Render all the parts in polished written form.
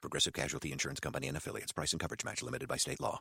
Progressive Casualty Insurance Company and Affiliates. Price and coverage match limited by state law.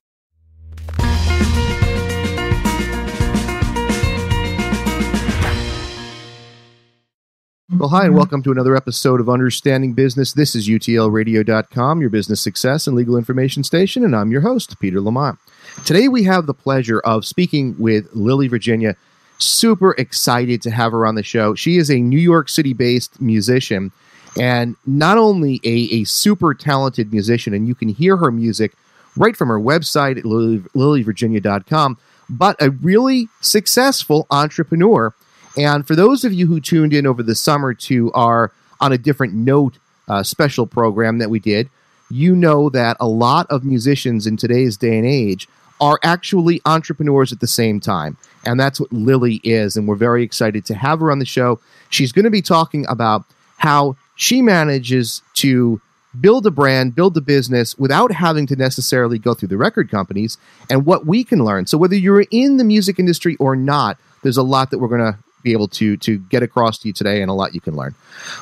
Well, hi, and welcome to another episode of Understanding Business. This is UTLRadio.com, your business success and legal information station, and I'm your host, Peter Lamont. Today we have the pleasure of speaking with Lily Virginia. Super excited to have her on the show. She is a New York City-based musician, and not only a super talented musician, and you can hear her music right from her website at lilyvirginia.com, but a really successful entrepreneur. And for those of you who tuned in over the summer to our On a Different Note special program that we did, you know that a lot of musicians in today's day and age are actually entrepreneurs at the same time. And that's what Lily is, and we're very excited to have her on the show. She's going to be talking about how she manages to build a brand, build a business without having to necessarily go through the record companies, and what we can learn. So whether you're in the music industry or not, there's a lot that we're going to be able to get across to you today, and a lot you can learn.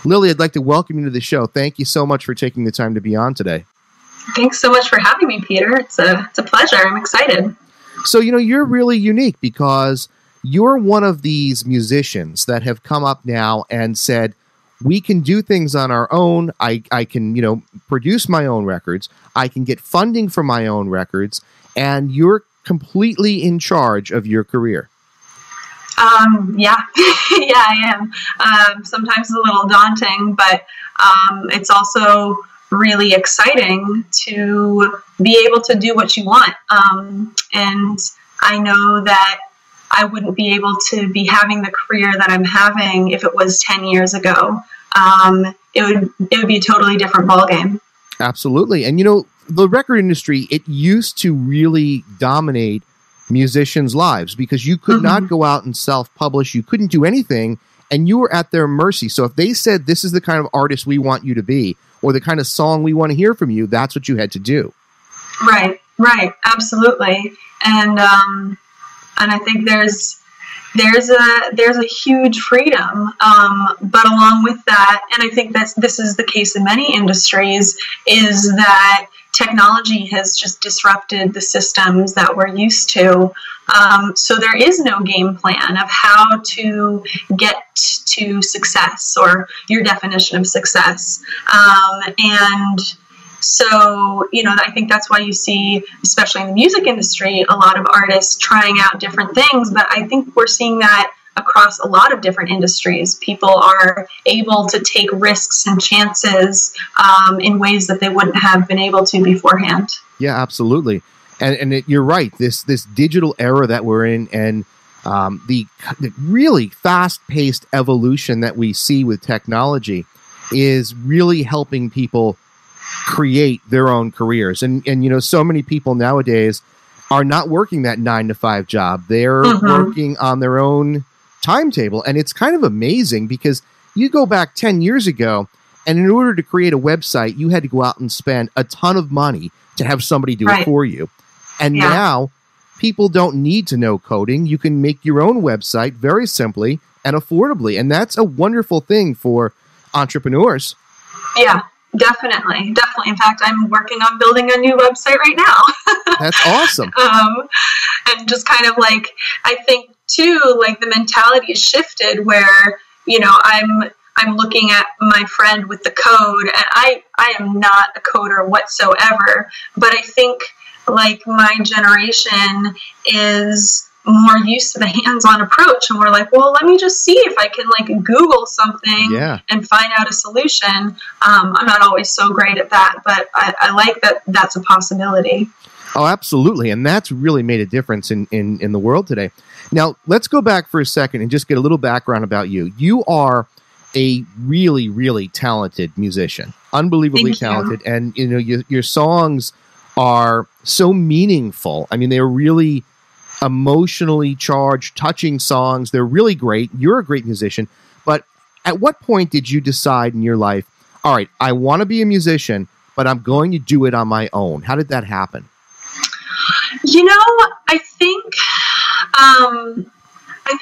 Lily, I'd like to welcome you to the show. Thank you so much for taking the time to be on today. Thanks so much for having me, Peter. It's a pleasure. I'm excited. So, you know, you're really unique because you're one of these musicians that have come up now and said, we can do things on our own. I can, you know, produce my own records. I can get funding for my own records. And you're completely in charge of your career. Yeah, I am. Sometimes it's a little daunting, but it's also really exciting to be able to do what you want. And I know that I wouldn't be able to be having the career that I'm having if it was 10 years ago. It would be a totally different ballgame. Absolutely. And, you know, the record industry, it used to really dominate musicians' lives because you could not go out and self-publish. You couldn't do anything, and you were at their mercy. So if they said, this is the kind of artist we want you to be, or the kind of song we want to hear from you, that's what you had to do. Right. Absolutely. And I think there's a huge freedom, but along with that, and I think that this is the case in many industries, is that technology has just disrupted the systems that we're used to. So there is no game plan of how to get to success or your definition of success. So, you know, I think that's why you see, especially in the music industry, a lot of artists trying out different things. But I think we're seeing that across a lot of different industries. People are able to take risks and chances in ways that they wouldn't have been able to beforehand. Yeah, absolutely. And you're right. This digital era that we're in and the really fast-paced evolution that we see with technology is really helping people create their own careers. And you know, so many people nowadays are not working that 9-to-5 job. They're working on their own timetable. And it's kind of amazing because you go back 10 years ago, and in order to create a website, you had to go out and spend a ton of money to have somebody do it for you. And now people don't need to know coding. You can make your own website very simply and affordably. And that's a wonderful thing for entrepreneurs. Yeah. Definitely. In fact, I'm working on building a new website right now. That's awesome. And just kind of like, I think too, like the mentality has shifted where, you know, I'm looking at my friend with the code, and I am not a coder whatsoever, but I think like my generation is more used to the hands-on approach, and we're like, well, let me just see if I can like Google something and find out a solution. I'm not always so great at that, but I like that that's a possibility. Oh, absolutely. And that's really made a difference in the world today. Now, let's go back for a second and just get a little background about you. You are a really, really talented musician, unbelievably talented. And you know, your songs are so meaningful. I mean, they're really emotionally charged, touching songs. They're really great. You're a great musician. But at what point did you decide in your life, all right, I want to be a musician, but I'm going to do it on my own? How did that happen? You know, I think I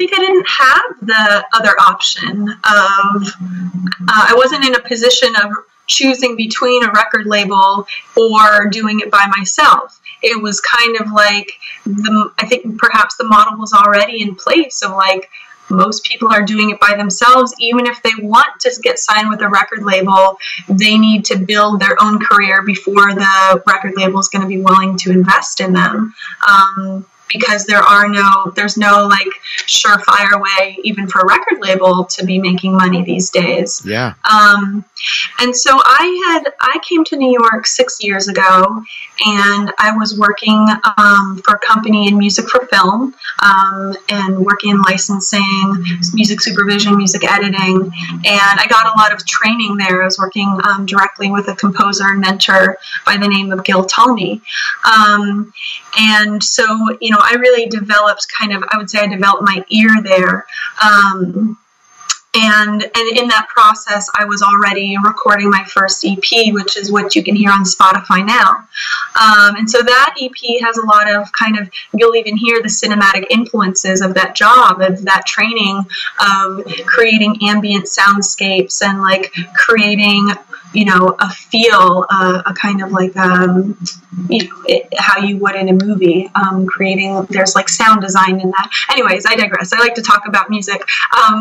didn't have the other option of, I wasn't in a position of choosing between a record label or doing it by myself. It was kind of like, I think perhaps the model was already in place of like, most people are doing it by themselves. Even if they want to get signed with a record label, they need to build their own career before the record label is going to be willing to invest in them. Because there's no like surefire way, even for a record label, to be making money these days. Yeah. And so I came to New York 6 years ago, and I was working for a company in music for film, and working in licensing, music supervision, music editing, and I got a lot of training there. I was working directly with a composer and mentor by the name of Gil Talmi, and so I really developed I developed my ear there. And in that process, I was already recording my first EP, which is what you can hear on Spotify now. And so that EP has a lot of you'll even hear the cinematic influences of that job, of that training, of creating ambient soundscapes and like creating, a feel, how you would in a movie, there's like sound design in that. Anyways, I digress. I like to talk about music.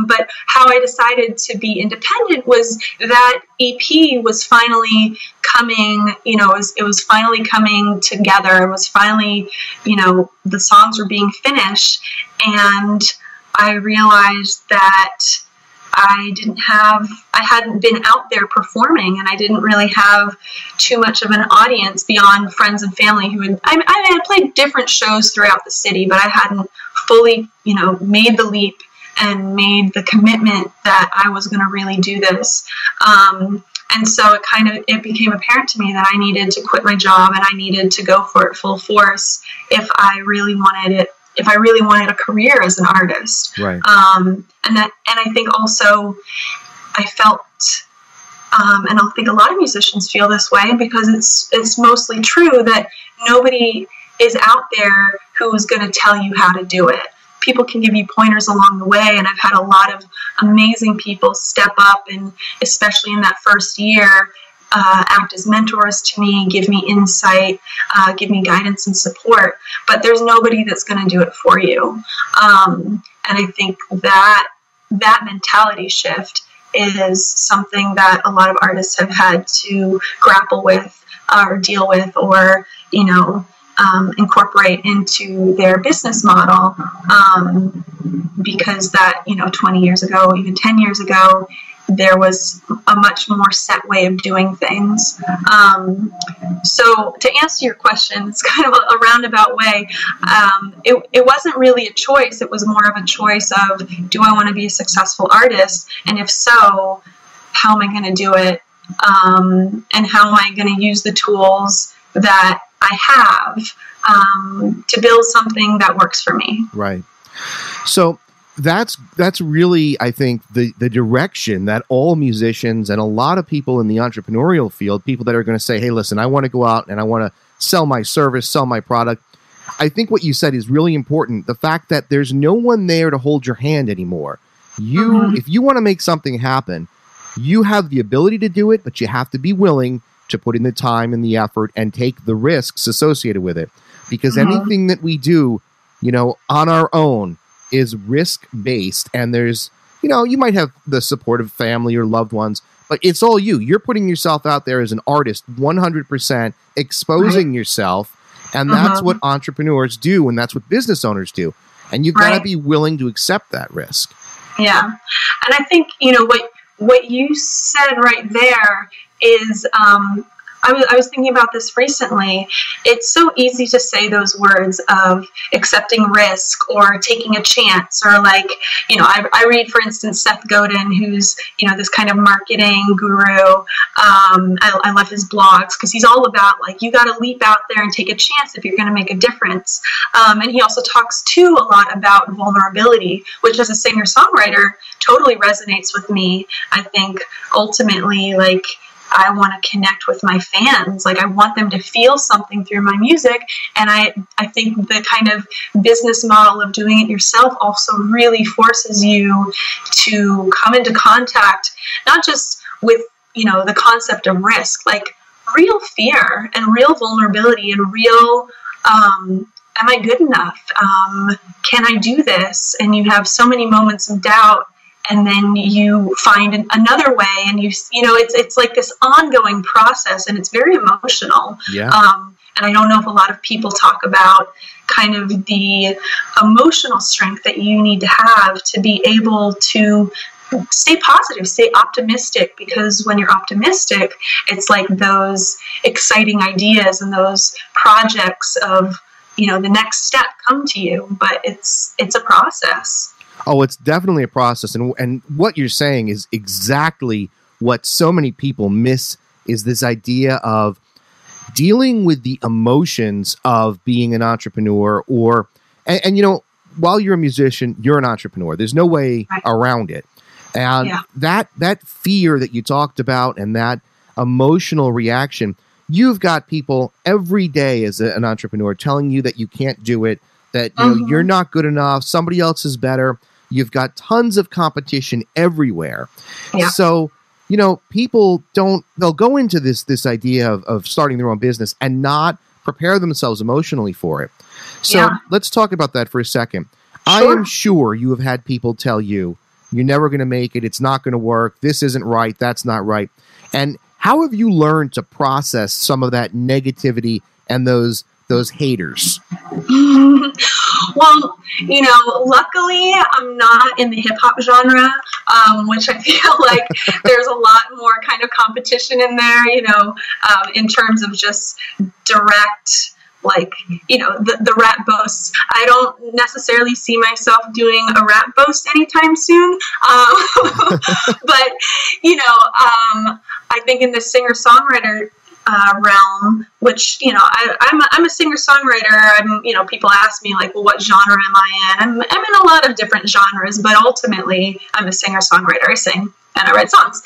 But how I decided to be independent was that EP was finally coming, it was finally coming together. It was finally, the songs were being finished, and I realized that I hadn't been out there performing, and I didn't really have too much of an audience beyond friends and family I played different shows throughout the city, but I hadn't fully, made the leap and made the commitment that I was going to really do this. And so it became apparent to me that I needed to quit my job, and I needed to go for it full force if I really wanted a career as an artist. Right. And I think also I felt, and I think a lot of musicians feel this way, because it's mostly true, that nobody is out there who is going to tell you how to do it. People can give you pointers along the way, and I've had a lot of amazing people step up, and especially in that first year, act as mentors to me, give me insight, give me guidance and support, but there's nobody that's going to do it for you. And I think that mentality shift is something that a lot of artists have had to grapple with or deal with, or, incorporate into their business model. Because that, 20 years ago, even 10 years ago, there was a much more set way of doing things. So to answer your question, it's kind of a roundabout way. It wasn't really a choice. It was more of a choice of, do I want to be a successful artist? And if so, how am I going to do it? And how am I going to use the tools that I have to build something that works for me? Right. So that's really, I think, the direction that all musicians and a lot of people in the entrepreneurial field, people that are going to say, hey, listen, I want to go out and I want to sell my service, sell my product. I think what you said is really important. The fact that there's no one there to hold your hand anymore. If you want to make something happen, you have the ability to do it, but you have to be willing to put in the time and the effort and take the risks associated with it. Because anything that we do, on our own, is risk-based, and there's, you might have the support of family or loved ones, but it's all you. You're putting yourself out there as an artist, 100%, exposing yourself, and that's what entrepreneurs do, and that's what business owners do, and you've got to be willing to accept that risk. Yeah, and I think, what you said right there is I was thinking about this recently. It's so easy to say those words of accepting risk or taking a chance, or like, you know, I read, for instance, Seth Godin, who's, you know, this kind of marketing guru. I love his blogs because he's all about like, you got to leap out there and take a chance if you're going to make a difference. And he also talks too a lot about vulnerability, which as a singer-songwriter totally resonates with me. I think ultimately, like, I want to connect with my fans. Like, I want them to feel something through my music. And I think the kind of business model of doing it yourself also really forces you to come into contact, not just with, you know, the concept of risk, like real fear and real vulnerability and real, am I good enough? Can I do this? And you have so many moments of doubt, and then you find another way, and you know, it's like this ongoing process, and it's very emotional. Yeah. And I don't know if a lot of people talk about kind of the emotional strength that you need to have to be able to stay positive, stay optimistic, because when you're optimistic, it's like those exciting ideas and those projects of, you know, the next step come to you, but it's a process. Oh, it's definitely a process. And what you're saying is exactly what so many people miss, is this idea of dealing with the emotions of being an entrepreneur, or, and you know, while you're a musician, you're an entrepreneur. There's no way around it. And yeah, that fear that you talked about and that emotional reaction, you've got people every day as an entrepreneur telling you that you can't do it, that you know, you're not good enough, somebody else is better. You've got tons of competition everywhere. Yeah. So, you know, people they'll go into this idea of starting their own business and not prepare themselves emotionally for it. So let's talk about that for a second. Sure. I am sure you have had people tell you, you're never going to make it, it's not going to work, this isn't right, that's not right. And how have you learned to process some of that negativity and those haters? Well, you know, luckily I'm not in the hip hop genre, which I feel like there's a lot more kind of competition in there, you know, in terms of just direct, like, you know, the rap boasts. I don't necessarily see myself doing a rap boast anytime soon. But, you know, I think in the singer-songwriter realm, which, you know, I'm a singer-songwriter. I'm, you know, people ask me like, well, what genre am I in? I'm in a lot of different genres, but ultimately I'm a singer-songwriter. I sing and I write songs.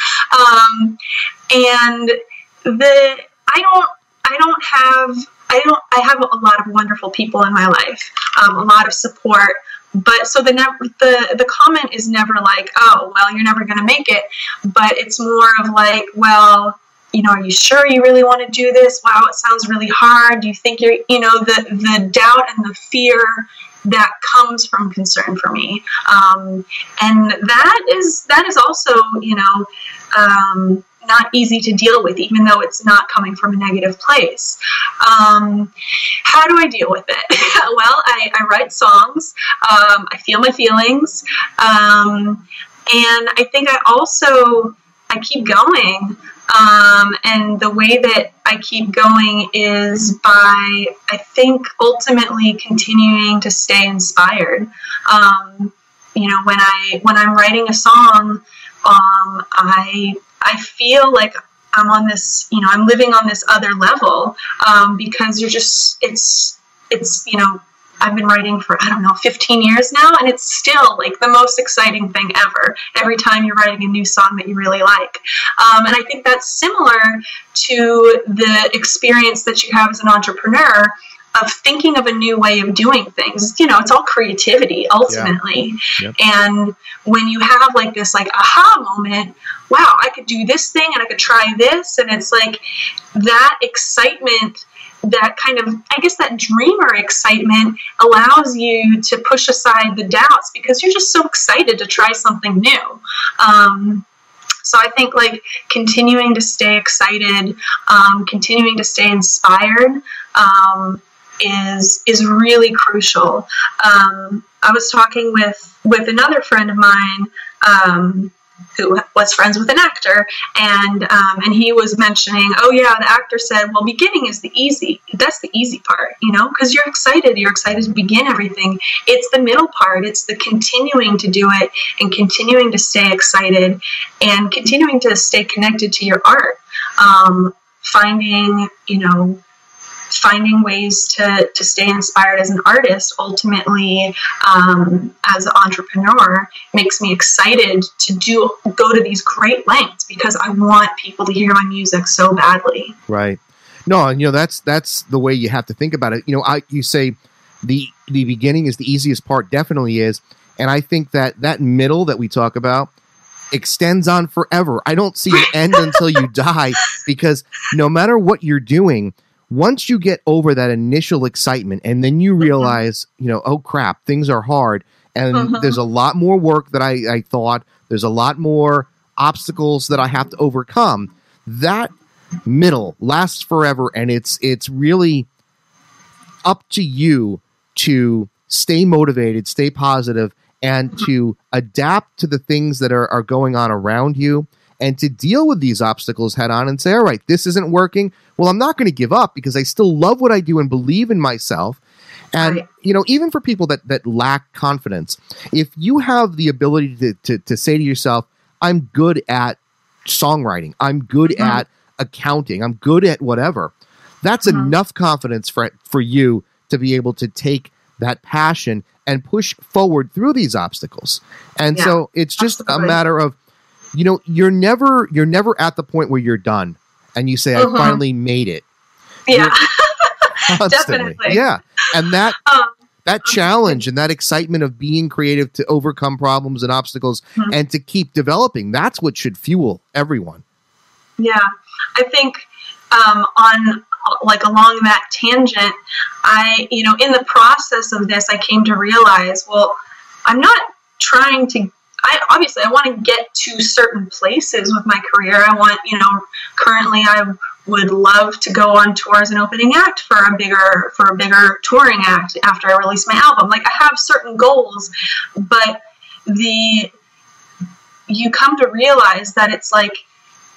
And I have a lot of wonderful people in my life, a lot of support. But so the comment is never like, oh, well, you're never going to make it. But it's more of like, well, you know, are you sure you really want to do this? Wow, it sounds really hard. Do you think you're, you know, the doubt and the fear that comes from concern for me. And that is also, you know, not easy to deal with, even though it's not coming from a negative place. How do I deal with it? Well, I write songs. I feel my feelings. And I think I keep going. And the way that I keep going is by, I think, ultimately continuing to stay inspired. You know, when I'm writing a song, I feel like I'm on this, you know, I'm living on this other level, because you're just, it's, you know, I've been writing for, I don't know, 15 years now, and it's still like the most exciting thing ever, every time you're writing a new song that you really like. And I think that's similar to the experience that you have as an entrepreneur of thinking of a new way of doing things. You know, it's all creativity ultimately. Yeah. Yep. And when you have like this, like, aha moment, wow, I could do this thing and I could try this. And it's like that excitement, that kind of, I guess that dreamer excitement allows you to push aside the doubts because you're just so excited to try something new. So I think like continuing to stay excited, continuing to stay inspired, is really crucial. I was talking with another friend of mine, who was friends with an actor, and he was mentioning, oh yeah, the actor said, well, beginning is the easy part, you know, because you're excited to begin everything. It's the middle part. It's the continuing to do it and continuing to stay excited and continuing to stay connected to your art. Finding ways to stay inspired as an artist, ultimately, as an entrepreneur, makes me excited to go to these great lengths because I want people to hear my music so badly. Right. No, that's the way you have to think about it. You say the beginning is the easiest part, definitely is. And I think that middle that we talk about extends on forever. I don't see an end until you die, because no matter what you're doing, once you get over that initial excitement and then you realize, oh crap, things are hard, and there's a lot more work that I thought, there's a lot more obstacles that I have to overcome, that middle lasts forever, and it's really up to you to stay motivated, stay positive, and to adapt to the things that are going on around you, and to deal with these obstacles head on and say, all right, this isn't working. Well, I'm not going to give up because I still love what I do and believe in myself. And, right. Even for people that lack confidence, if you have the ability to say to yourself, I'm good at songwriting, I'm good at accounting, I'm good at whatever, that's enough confidence for you to be able to take that passion and push forward through these obstacles. And so it's just a matter of, you're never at the point where you're done and you say, I finally made it. Yeah. Definitely. Yeah. And that challenge and that excitement of being creative to overcome problems and obstacles and to keep developing, that's what should fuel everyone. Yeah. I think along that tangent, I in the process of this, I came to realize, well, I'm not trying to obviously, I want to get to certain places with my career. I want, currently I would love to go on tour as an opening act for a bigger touring act after I release my album. Like, I have certain goals, but you come to realize that it's like,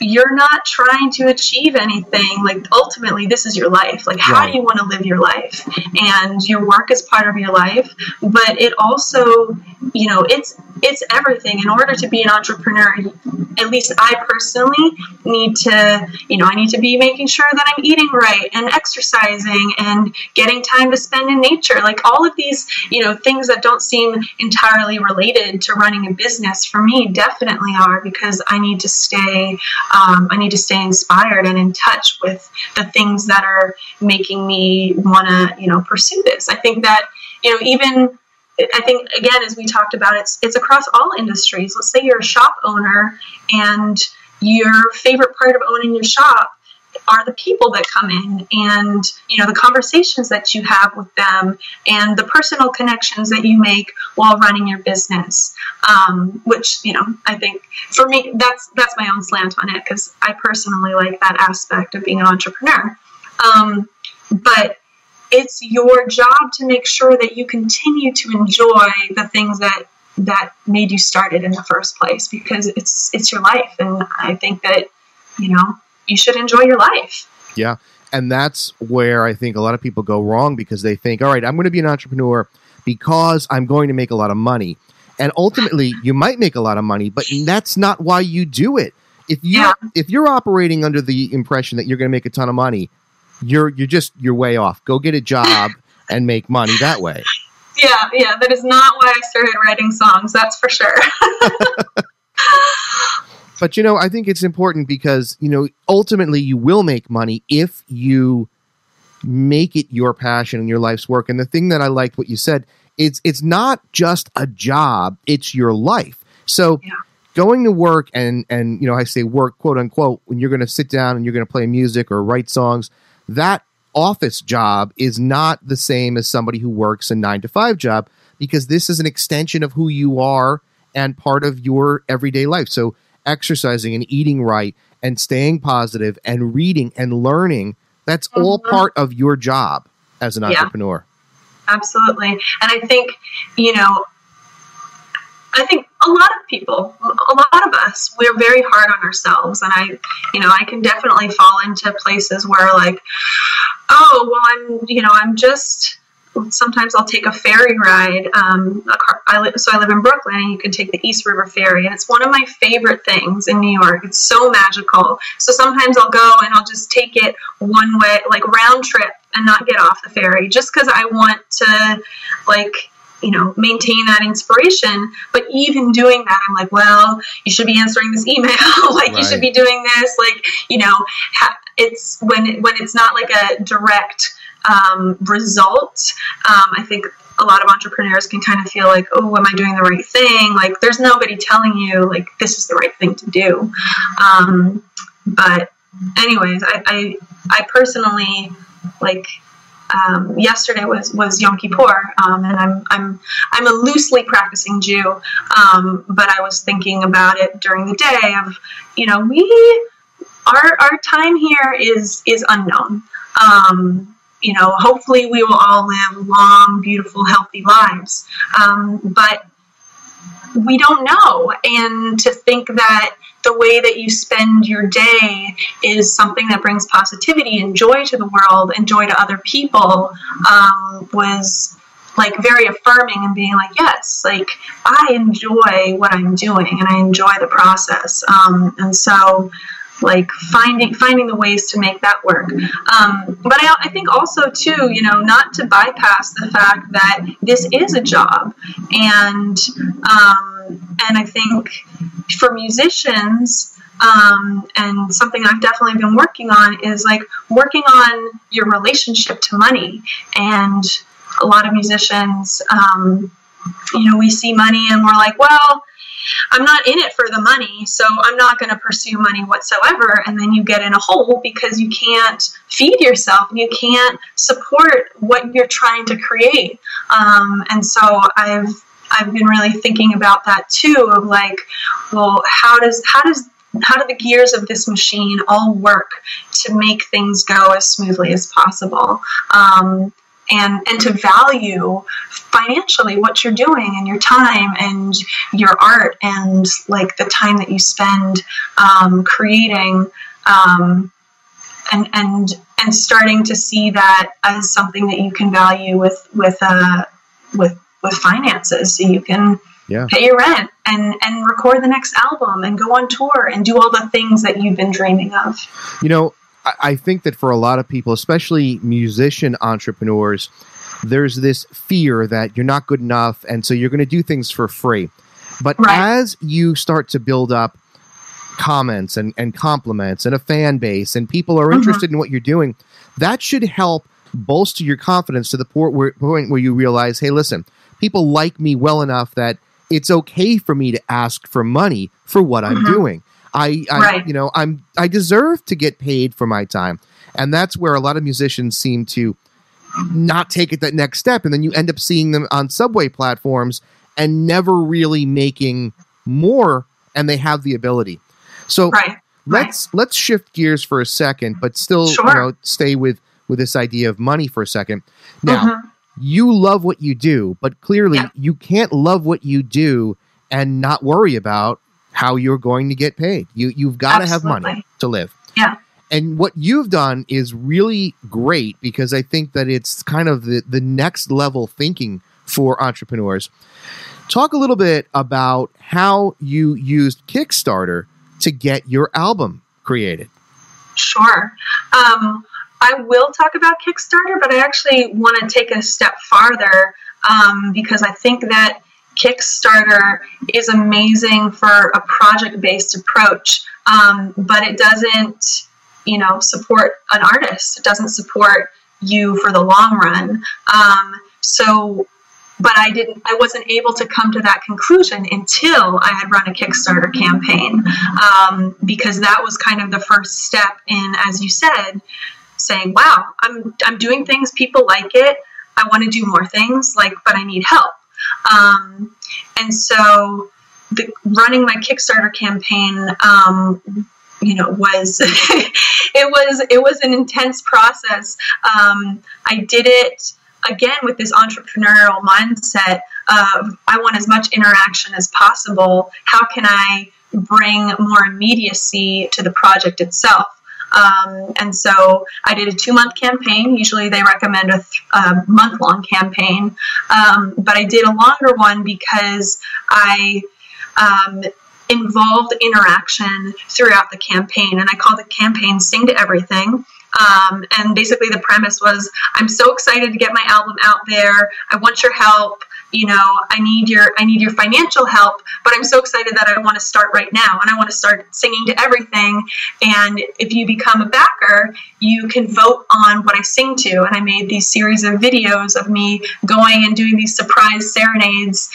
you're not trying to achieve anything. Like, ultimately, this is your life. Like, how do you want to live your life? And your work is part of your life, but it also, it's everything. In order to be an entrepreneur, at least I personally need to, I need to be making sure that I'm eating right and exercising and getting time to spend in nature. Like, all of these, things that don't seem entirely related to running a business, for me, definitely are, because I need to stay inspired and in touch with the things that are making me want to, pursue this. I think that, again, as we talked about, it's across all industries. Let's say you're a shop owner, and your favorite part of owning your shop are the people that come in, and the conversations that you have with them, and the personal connections that you make while running your business. Which I think for me, that's my own slant on it, because I personally like that aspect of being an entrepreneur. But it's your job to make sure that you continue to enjoy the things that made you started in the first place, because it's your life, and I think that you should enjoy your life. Yeah. And that's where I think a lot of people go wrong, because they think, all right, I'm going to be an entrepreneur because I'm going to make a lot of money. And ultimately, you might make a lot of money, but that's not why you do it. If you're operating under the impression that you're going to make a ton of money, you're way off. Go get a job and make money that way. Yeah. That is not why I started writing songs. That's for sure. But, I think it's important because, ultimately you will make money if you make it your passion and your life's work. And the thing that I liked what you said, it's not just a job, it's your life. So going to work and I say work, quote unquote, when you're going to sit down and you're going to play music or write songs, that office job is not the same as somebody who works a 9-to-5 job, because this is an extension of who you are and part of your everyday life. So exercising and eating right and staying positive and reading and learning, that's all part of your job as an entrepreneur. Absolutely. And I think a lot of people, a lot of us, we're very hard on ourselves. And I can definitely fall into places where like, sometimes I'll take a ferry ride. I live in Brooklyn, and you can take the East River Ferry, and it's one of my favorite things in New York. It's so magical. So sometimes I'll go and I'll just take it one way, like round trip, and not get off the ferry, just because I want to, maintain that inspiration. But even doing that, I'm like, well, you should be answering this email. Like, right. You should be doing this. Like, it's when it's not like a direct result. I think a lot of entrepreneurs can kind of feel like, oh, am I doing the right thing? Like, there's nobody telling you like this is the right thing to do. But anyways, I personally like. Yesterday was Yom Kippur, and I'm a loosely practicing Jew, but I was thinking about it during the day of, our time here is unknown. Hopefully we will all live long, beautiful, healthy lives, but we don't know. And to think that the way that you spend your day is something that brings positivity and joy to the world and joy to other people, was like very affirming, and being like, yes, like I enjoy what I'm doing and I enjoy the process. And so like finding the ways to make that work. But I think also too, not to bypass the fact that this is a job, and I think for musicians, and something I've definitely been working on is like working on your relationship to money. And a lot of musicians, we see money and we're like, well, I'm not in it for the money, so I'm not going to pursue money whatsoever. And then you get in a hole because you can't feed yourself and you can't support what you're trying to create. And so I've been really thinking about that too, of like, well, how do the gears of this machine all work to make things go as smoothly as possible? And to value financially what you're doing and your time and your art and like the time that you spend creating, and starting to see that as something that you can value with finances, so you can pay your rent and record the next album and go on tour and do all the things that you've been dreaming of. I think that for a lot of people, especially musician entrepreneurs, there's this fear that you're not good enough, and so you're going to do things for free. But as you start to build up comments and compliments and a fan base, and people are interested in what you're doing, that should help bolster your confidence to the point where you realize, hey, listen, people like me well enough that it's okay for me to ask for money for what I'm doing. I deserve to get paid for my time. And that's where a lot of musicians seem to not take it that next step. And then you end up seeing them on subway platforms and never really making more, and they have the ability. So let's shift gears for a second, but still stay with this idea of money for a second. Now, you love what you do, but clearly you can't love what you do and not worry about how you're going to get paid. You've got to have money to live. Yeah. And what you've done is really great, because I think that it's kind of the next level thinking for entrepreneurs. Talk a little bit about how you used Kickstarter to get your album created. Sure. I will talk about Kickstarter, but I actually want to take a step farther, because I think that Kickstarter is amazing for a project-based approach, but it doesn't, support an artist. It doesn't support you for the long run. But I wasn't able to come to that conclusion until I had run a Kickstarter campaign, because that was kind of the first step in, as you said, saying, wow, I'm doing things, people like it, I want to do more things, but I need help. And so running my Kickstarter campaign, was, it was an intense process. I did it again, with this entrepreneurial mindset of I want as much interaction as possible. How can I bring more immediacy to the project itself? And so I did a 2-month campaign. Usually they recommend a month-long campaign. But I did a longer one because I involved interaction throughout the campaign. And I called the campaign Sing to Everything. And basically the premise was, I'm so excited to get my album out there. I want your help. You know, I need your financial help, but I'm so excited that I want to start right now. And I want to start singing to everything. And if you become a backer, you can vote on what I sing to. And I made these series of videos of me going and doing these surprise serenades,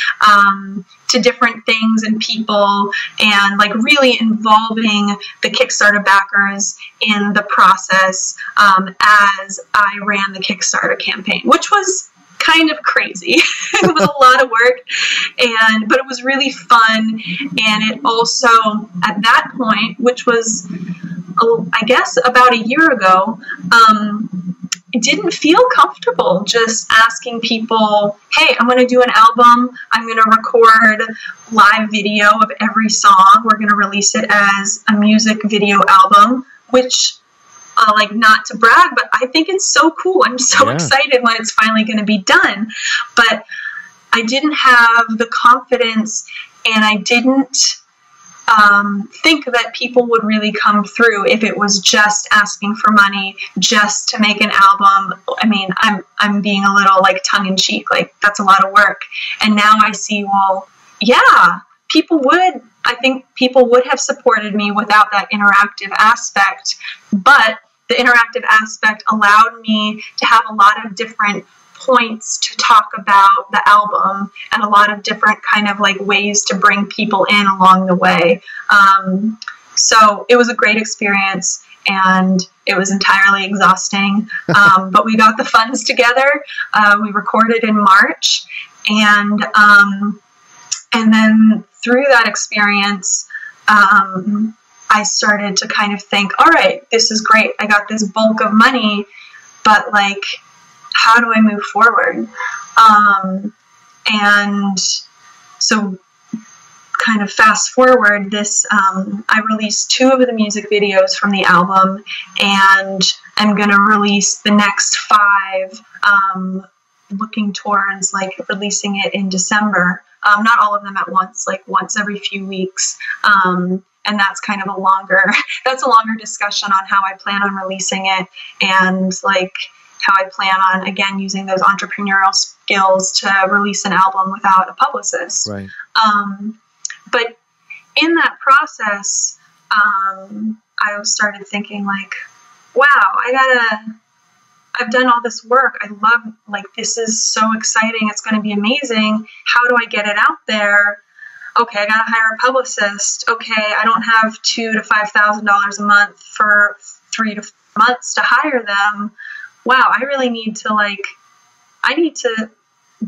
to different things and people, and like really involving the Kickstarter backers in the process, as I ran the Kickstarter campaign, which was kind of crazy. It was a lot of work, but it was really fun. And it also, at that point, which was, I guess, about a year ago, I didn't feel comfortable just asking people, hey, I'm going to do an album. I'm going to record live video of every song. We're going to release it as a music video album, which, like, not to brag, but I think it's so cool. I'm so excited when it's finally going to be done. But I didn't have the confidence, and I didn't think that people would really come through if it was just asking for money just to make an album. I mean, I'm being a little, like, tongue in cheek, like, that's a lot of work. And now I see, well, yeah, I think people would have supported me without that interactive aspect, but the interactive aspect allowed me to have a lot of different points to talk about the album and a lot of different kind of like ways to bring people in along the way. So it was a great experience, and it was entirely exhausting. But we got the funds together. We recorded in March, and then through that experience, I started to kind of think, all right, this is great. I got this bulk of money, but like, how do I move forward? And so kind of fast forward this, I released 2 of the music videos from the album, and I'm going to release the next 5, looking towards like releasing it in December. Not all of them at once, like once every few weeks. And that's kind of a longer discussion on how I plan on releasing it, and like how I plan on, again, using those entrepreneurial skills to release an album without a publicist. Right. But in that process, I started thinking like, wow, I've done all this work. I love, like, this is so exciting. It's going to be amazing. How do I get it out there? Okay, I got to hire a publicist. Okay, I don't have $2,000 to $5,000 a month for 3 to 4 months to hire them. Wow, I really need to, like, I need to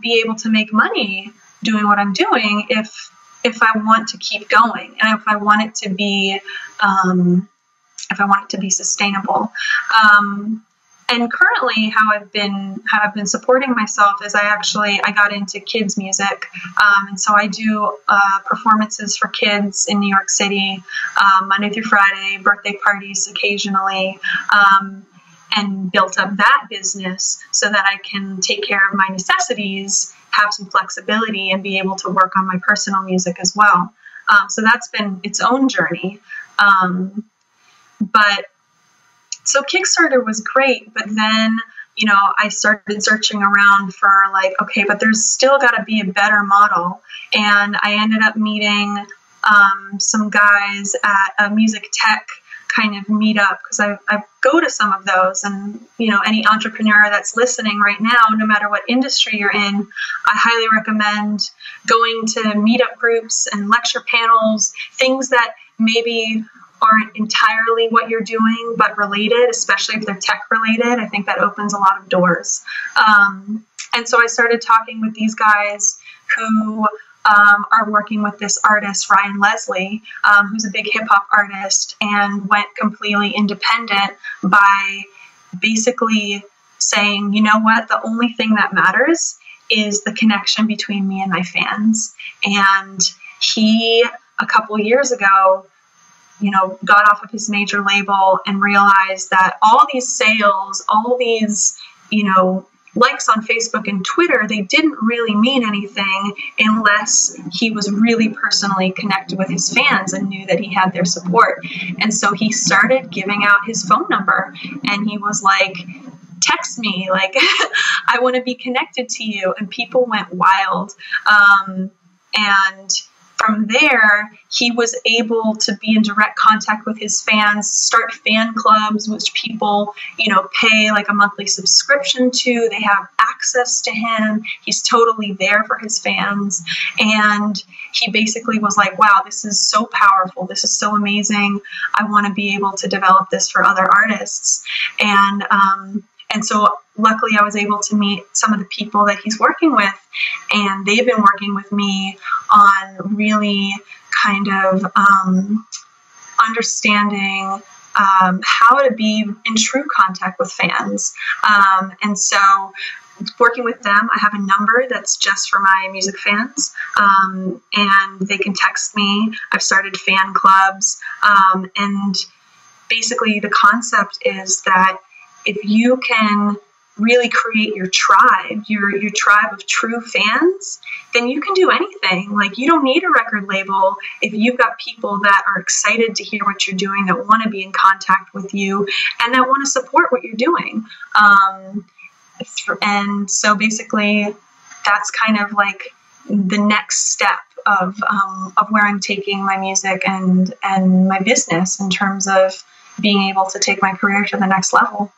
be able to make money doing what I'm doing if I want to keep going, and if I want it to be, sustainable. And currently how I've been supporting myself is I got into kids music. And so I do performances for kids in New York City, Monday through Friday, birthday parties occasionally, and built up that business so that I can take care of my necessities, have some flexibility, and be able to work on my personal music as well. So that's been its own journey. So Kickstarter was great, but then, you know, I started searching around for like, okay, but there's still got to be a better model. And I ended up meeting some guys at a music tech kind of meetup, because I go to some of those. And, you know, any entrepreneur that's listening right now, no matter what industry you're in, I highly recommend going to meetup groups and lecture panels, things that maybe aren't entirely what you're doing, but related, especially if they're tech related. I think that opens a lot of doors. And so I started talking with these guys who are working with this artist, Ryan Leslie, who's a big hip hop artist, and went completely independent by basically saying, you know what, the only thing that matters is the connection between me and my fans. And he, a couple years ago, you know, got off of his major label and realized that all these sales, all these, you know, likes on Facebook and Twitter, they didn't really mean anything unless he was really personally connected with his fans and knew that he had their support. And so he started giving out his phone number, and he was like, text me, like, I want to be connected to you. And people went wild. And from there, he was able to be in direct contact with his fans, start fan clubs, which people, you know, pay like a monthly subscription to. They have access to him. He's totally there for his fans. And he basically was like, wow, this is so powerful. This is so amazing. I want to be able to develop this for other artists. And so luckily I was able to meet some of the people that he's working with, and they've been working with me on really kind of understanding how to be in true contact with fans. And so working with them, I have a number that's just for my music fans, and they can text me. I've started fan clubs. And basically the concept is that if you can really create your tribe, your tribe of true fans, then you can do anything. Like, you don't need a record label if you've got people that are excited to hear what you're doing, that want to be in contact with you, and that want to support what you're doing. And so basically that's kind of like the next step of where I'm taking my music and my business in terms of being able to take my career to the next level.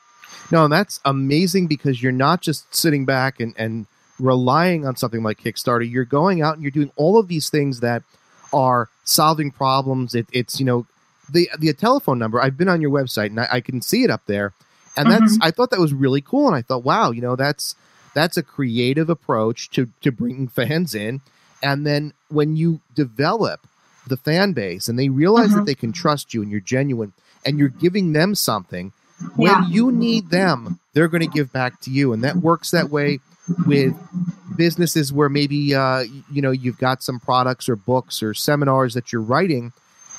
No, and that's amazing, because you're not just sitting back and relying on something like Kickstarter. You're going out and you're doing all of these things that are solving problems. It's you know, the telephone number. I've been on your website, and I can see it up there. And that's I thought that was really cool. And I thought, wow, you know, that's a creative approach to bringing fans in. And then when you develop the fan base and they realize that they can trust you and you're genuine and you're giving them something, when you need them, they're going to give back to you. And that works that way with businesses where maybe, you know, you've got some products or books or seminars that you're writing.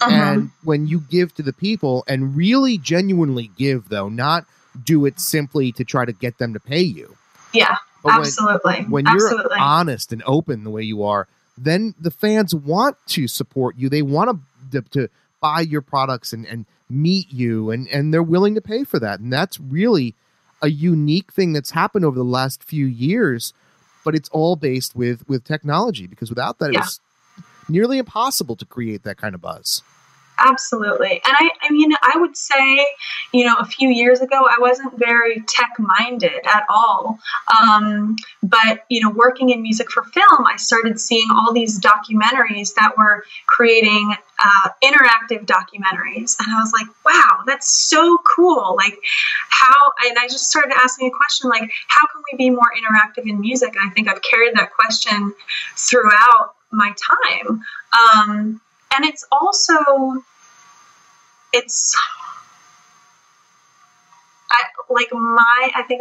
And when you give to the people, and really genuinely give, though, not do it simply to try to get them to pay you. Yeah, but absolutely. When you're honest and open the way you are, then the fans want to support you. They want to buy your products and meet you, and they're willing to pay for that. And that's really a unique thing that's happened over the last few years, but it's all based with technology, because without that, it was nearly impossible to create that kind of buzz. Absolutely. And I mean, I would say, you know, a few years ago, I wasn't very tech minded at all. But, you know, working in music for film, I started seeing all these documentaries that were creating interactive documentaries. And I was like, wow, that's so cool. Like, how, and I just started asking a question, like, how can we be more interactive in music? And I think I've carried that question throughout my time. And it's also,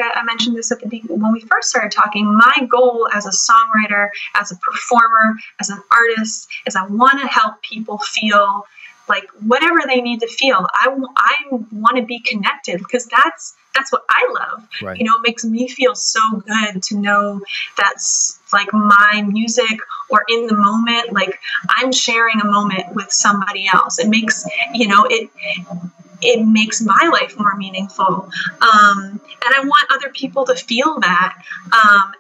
I mentioned this at the beginning when we first started talking. My goal as a songwriter, as a performer, as an artist, is I want to help people feel like whatever they need to feel. I want to be connected, because that's what I love. Right. You know, it makes me feel so good to know that's like my music, or in the moment, like I'm sharing a moment with somebody else. It makes, you know, it makes my life more meaningful. And I want other people to feel that.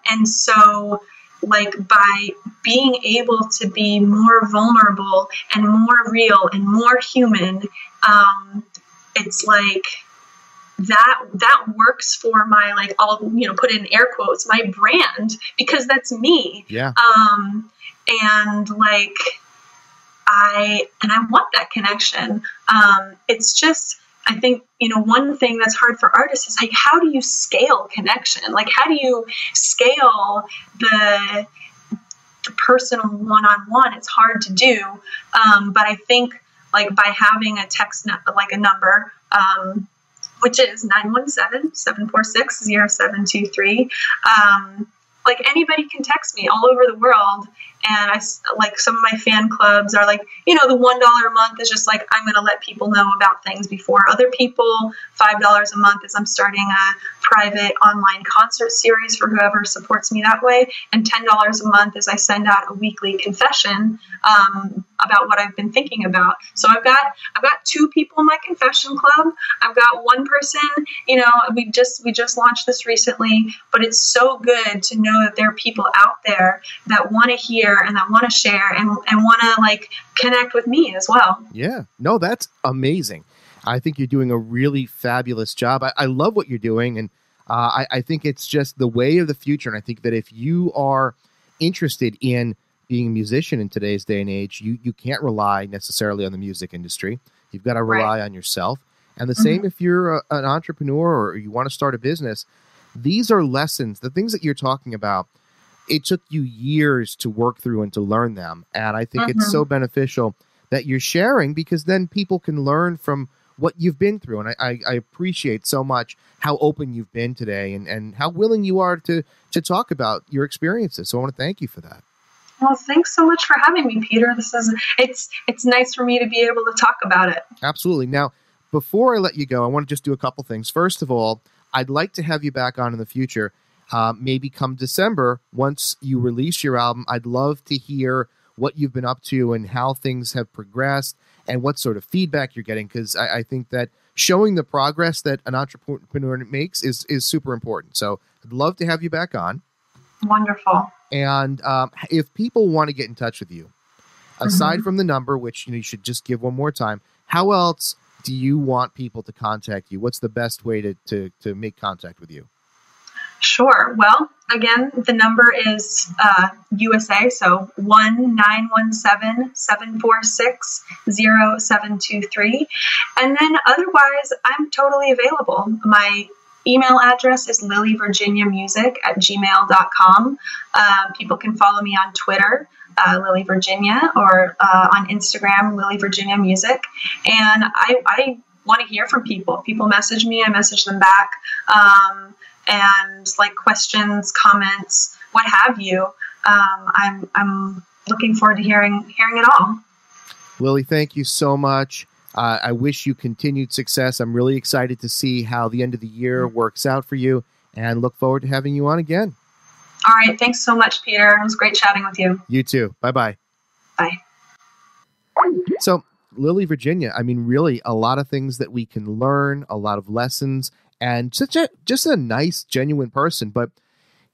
And so, like, by being able to be more vulnerable and more real and more human, it's like that works for my, like, I'll, you know, put in air quotes, my brand, because that's me. Yeah. And like, I want that connection. It's just, I think, you know, one thing that's hard for artists is like, how do you scale connection? Like, how do you scale the personal one-on-one? It's hard to do. But I think, like, by having a text, like a number, which is 917-746-0723. Like anybody can text me all over the world. And I, like, some of my fan clubs are like, you know, the $1 a month is just like, I'm going to let people know about things before other people. $5 a month is I'm starting a private online concert series for whoever supports me that way. And $10 a month is I send out a weekly confession, about what I've been thinking about. So I've got two people in my confession club. I've got one person, you know, we just launched this recently, but it's so good to know that there are people out there that want to hear and that want to share and want to, like, connect with me as well. Yeah, no, that's amazing. I think you're doing a really fabulous job. I love what you're doing. And I think it's just the way of the future. And I think that if you are interested in being a musician in today's day and age, you can't rely necessarily on the music industry. You've got to rely on yourself. And the same if you're an entrepreneur or you want to start a business. These are lessons, the things that you're talking about. It took you years to work through and to learn them. And I think it's so beneficial that you're sharing, because then people can learn from what you've been through. And I appreciate so much how open you've been today and how willing you are to talk about your experiences. So I want to thank you for that. Well, thanks so much for having me, Peter. It's nice for me to be able to talk about it. Absolutely. Now, before I let you go, I want to just do a couple things. First of all, I'd like to have you back on in the future. Maybe come December, once you release your album, I'd love to hear what you've been up to and how things have progressed and what sort of feedback you're getting, because I think that showing the progress that an entrepreneur makes is super important. So I'd love to have you back on. Wonderful. And if people want to get in touch with you, aside from the number, which you should just give one more time, how else do you want people to contact you? What's the best way to make contact with you? Sure. Well, again, the number is USA, so 1-917-746-0723. And then otherwise, I'm totally available. My email address is lilyvirginiamusic@gmail.com. People can follow me on Twitter, Lily Virginia, or on Instagram, Lily Virginia Music. And I want to hear from people. If people message me, I message them back. And like questions, comments, what have you. I'm looking forward to hearing it all. Lily, thank you so much. I wish you continued success. I'm really excited to see how the end of the year works out for you, and look forward to having you on again. All right. Thanks so much, Peter. It was great chatting with you. You too. Bye-bye. Bye. So Lily Virginia, I mean, really a lot of things that we can learn, a lot of lessons, and just a nice, genuine person. But,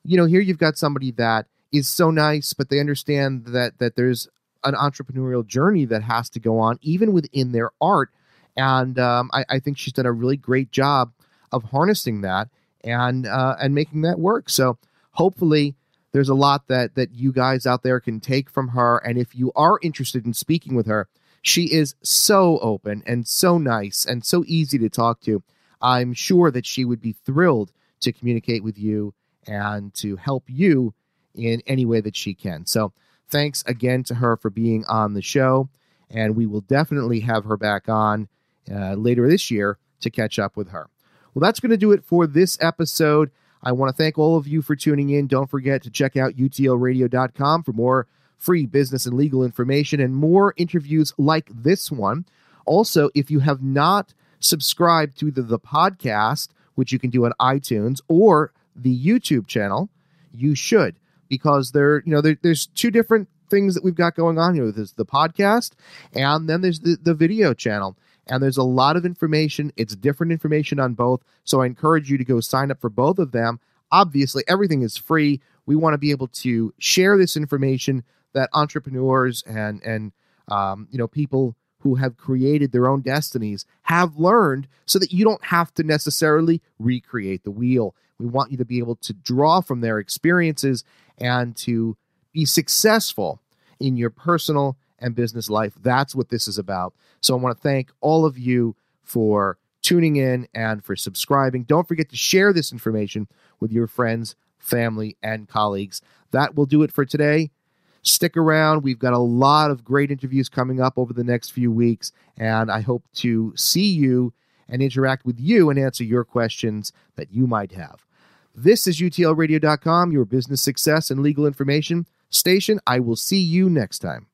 here you've got somebody that is so nice, but they understand that there's an entrepreneurial journey that has to go on, even within their art. And I think she's done a really great job of harnessing that and making that work. So hopefully there's a lot that you guys out there can take from her. And if you are interested in speaking with her, she is so open and so nice and so easy to talk to. I'm sure that she would be thrilled to communicate with you and to help you in any way that she can. So thanks again to her for being on the show. And we will definitely have her back on later this year to catch up with her. Well, that's going to do it for this episode. I want to thank all of you for tuning in. Don't forget to check out UTLRadio.com for more free business and legal information and more interviews like this one. Also, if you have not subscribe to the podcast, which you can do on iTunes, or the YouTube channel, you should, because there's two different things that we've got going on here. There's the podcast, and then there's the video channel. And there's a lot of information. It's different information on both. So I encourage you to go sign up for both of them. Obviously, everything is free. We want to be able to share this information that entrepreneurs and people who have created their own destinies have learned, so that you don't have to necessarily recreate the wheel. We want you to be able to draw from their experiences and to be successful in your personal and business life. That's what this is about. So I want to thank all of you for tuning in and for subscribing. Don't forget to share this information with your friends, family, and colleagues. That will do it for today. Stick around. We've got a lot of great interviews coming up over the next few weeks, and I hope to see you and interact with you and answer your questions that you might have. This is UTLRadio.com, your business success and legal information station. I will see you next time.